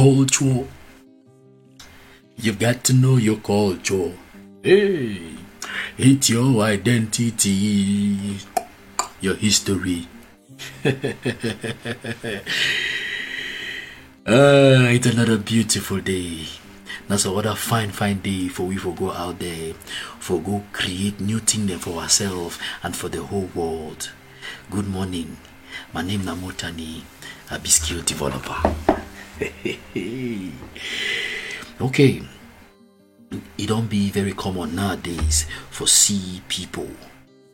culture. You've got to know your culture. Hey, it's your identity, your history. It's another beautiful day. That's another fine day for we for go out there, for go create new thing there for ourselves and for the whole world. Good morning. My name is NaMotani, a skill developer. Okay, it don't be very common nowadays for see people.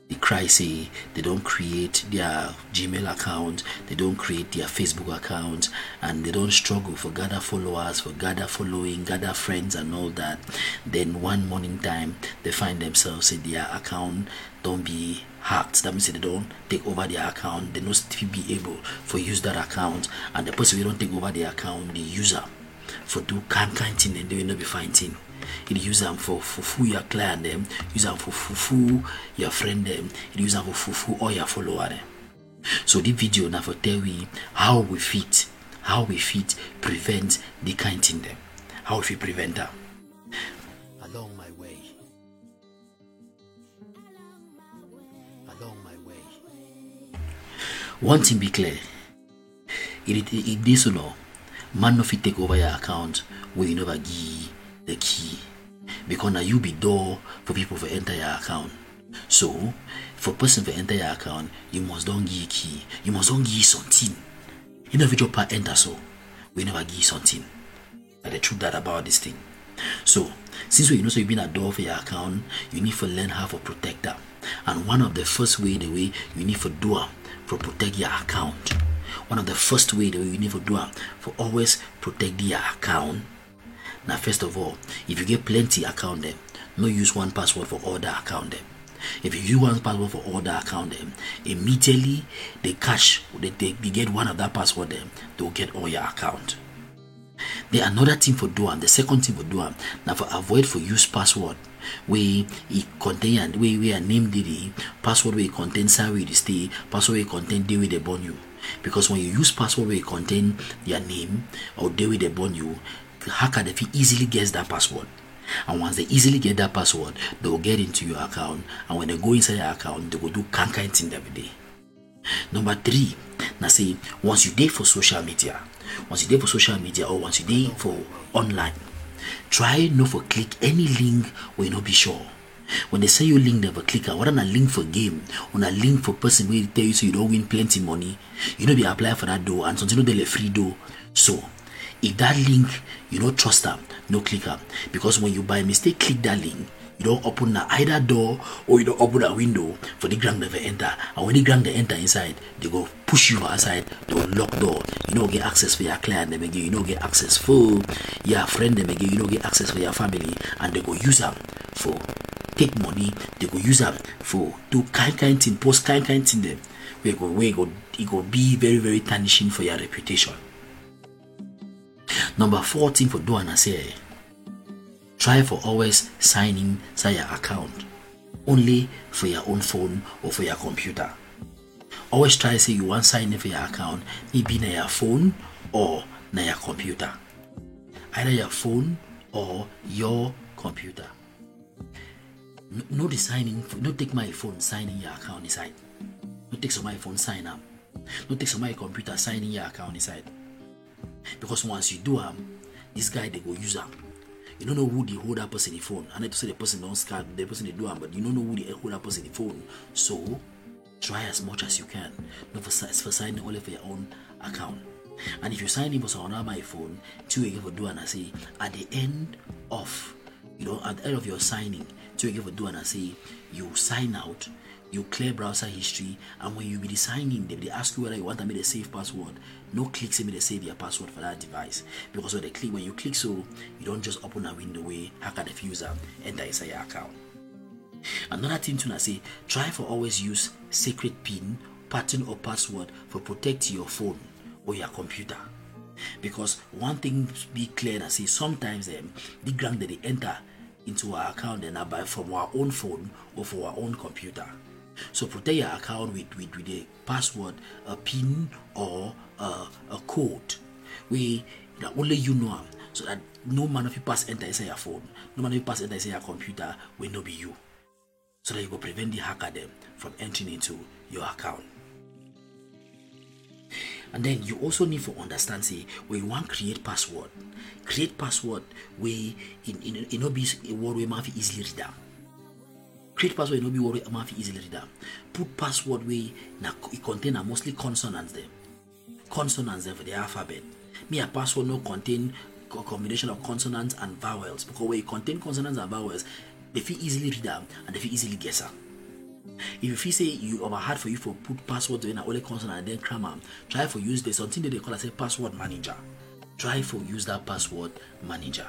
They cry say they don't create their Gmail account, they don't create their Facebook account, and they don't struggle for gather followers, for gather following, gather friends and all that. Then one morning time, they find themselves in their account don't be hacked. That means they don't take over their account. They don't still be able for use that account, and the person who don't take over their account, the user, for do kind thing and they will not be fine thing. It use them for fufu your client them, use them for fufu your friend them, it use them for fufu all your follower them. So this video now for tell we how we fit prevent the kind thing them. How if we prevent them. Along my way. One thing be clear. It this no man no fit take over your account when you never give the key, because now you be door for people for enter your account. So for person for enter your account, you must don't give key, you must don't give something. You never drop a enter, so we never give something. And the truth that about this thing. So since we you know so you've been a door for your account, you need to learn how to protect that. And one of the first way the way you need for door for protect your account. One of the first way that you need to do for always protect your account. Now, first of all, if you get plenty account them, no use one password for all the account them. If you use one password for all the account them, immediately they cash, they get one of that password them, they'll get all your account. There another thing for do and the second thing for do now for avoid for use password where it contain and where we are named the password where it contains salary the stay, password where it contains day with the bond you. Because when you use password where it contain your name or day with the bond you, the hacker they easily gets that password. And once they easily get that password, they will get into your account, and when they go inside your account, they will do kankai thing every day. Number 3, now say once you date for social media or once you date for online, try not for click any link where you not be sure. When they say you link never click, whether a link for game or a link for person where they tell you so you don't win plenty money, you know be apply for that door and something you know they free door. So if that link you don't trust them, no click up, because when you by mistake click that link, you don't open either door or you don't open a window for the gang never enter. And when the gang they enter inside, they go push you outside, they'll lock door. You don't get access for your client, they make you don't get access for your friend, they make you don't get access for your family, and they go use them for take money, they go use them for do kind thing, post kind thing them. It go be very, very tarnishing for your reputation. Number 14 for do and I say, try for always signing to your account only for your own phone or for your computer. Always try to say you want sign in for your account, it be na your phone or na your computer. Either your phone or your computer. No designing, no take my phone signing your account inside. No take some my phone sign up. No take some my computer signing your account inside. Because once you do this guy they go use them. You don't know who they hold that person the phone. I need to say the person don't scan, the person they do them, but you don't know who they hold that person the phone. So try as much as you can. Not for signing only for your own account. And if you sign in for someone on my phone, 2 weeks for do and I say at the end of your signing, 2 weeks for do and I say you sign out, you clear browser history, and when you be signing, they ask you whether you want to make a safe password. No click say me they save your password for that device, because when you click so you don't just open a window way hacker the user enter inside your account. Another thing to say, try for always use secret pin, pattern or password for protect your phone or your computer. Because one thing be clear and say sometimes the ground that they enter into our account and buy from our own phone or from our own computer. So protect your account with a password, a pin, or a code. We that only you know them, so that no man of you pass enter inside your phone, no man of you pass enter inside your computer will not be you, so that you will prevent the hacker them from entering into your account. And then you also need to understand, say, when you want create password where it not be a word where Murphy easily read them. Create password will not be word where Murphy easily read them. Put password where it contain mostly consonants them. Consonants them for the alphabet. Me a password no contain a combination of consonants and vowels, because where it contain consonants and vowels, they feel easily read them and they feel easily guess them. If you say you over hard for you for put password in all the consonant and then cram, try for use this something that they call as a password manager. Try for use that password manager.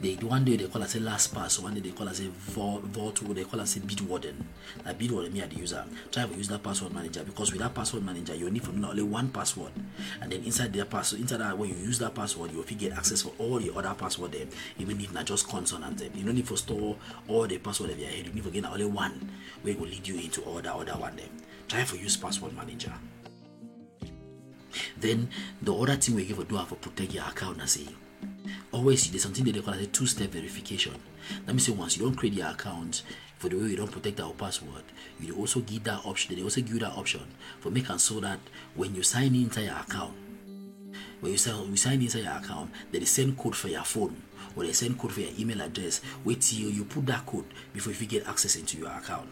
They one day they call as a LastPass, one day they call as a Vault, they call as a Bitwarden. That Bitwarden me at the user. Try for use that password manager, because with that password manager you need for only one password, and then inside their password, inside that when you use that password you will get access for all the other password them, even if not just consonant them. You don't need for store all the password in your head. You need for get only one where it will lead you into all the other one them. Try for use password manager. Then the other thing we give a do for protect your account and say, always there's something that they call as a two-step verification. Let me say, once you don't create your account, for the way you don't protect our password, you also give that option. They also give you that option for making so that when you sign in to your account, when you sign inside your account, they send code for your phone or they send code for your email address. Wait till you put that code before you get access into your account.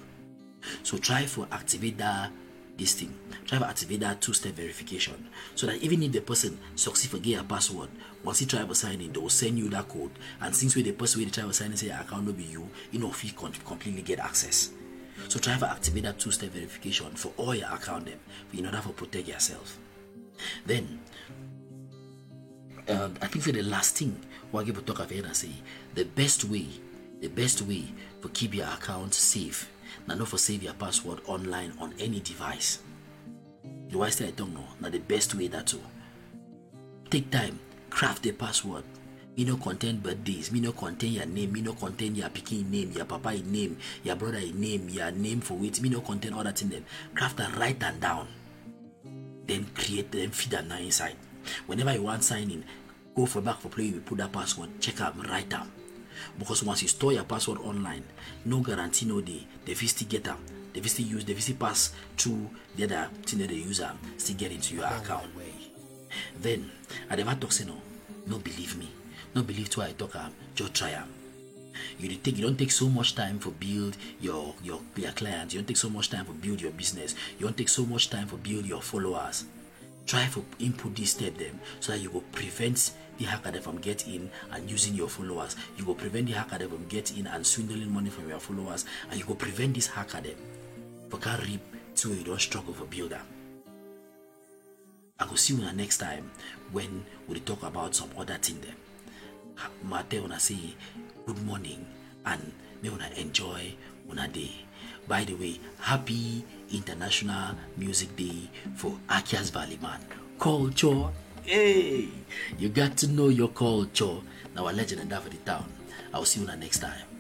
So try for activate that. This thing, try to activate that two-step verification, so that even if the person succeeds for get a password, once he try to sign in, they will send you that code. And since the person will try to sign in, say your account will be you, you know if you completely get access. So try to activate that two-step verification for all your account them, in order to protect yourself. Then, I think for the last thing, what I give a talk about and say the best way to keep your account safe. Now, not for save your password online on any device. The wise thing I don't know. Now, the best way that to take time, craft the password. Me no contain birthdays, me no contain your name, me no contain your pikin name, your papa name, your brother name, your name for which me no contain all that in them. Craft and write them down. Then create them, feed them now inside. Whenever you want sign in, go for back for play, you put that password, check them, write them. Because once you store your password online, no guarantee no day the VC get them, the VC use the VC pass through the other thing that the user still get into your account. Then I never talk say no believe me, no believe to I talk just try am. You don't take so much time for build your clients. You don't take so much time for build your business. You don't take so much time for build your followers. Try for input this step them, so that you will prevent the hacker from getting in and using your followers. You will prevent the hacker from getting in and swindling money from your followers, and you will prevent this hacker them for can't reap till you don't struggle for builder. I will see you next time when we talk about some other thing them. Mate wanna say good morning and may wanna enjoy una day. By the way, happy International Music Day for Akias Valley man. Culture, hey, you got to know your culture. Now a legend and that for the town. I will see you next time.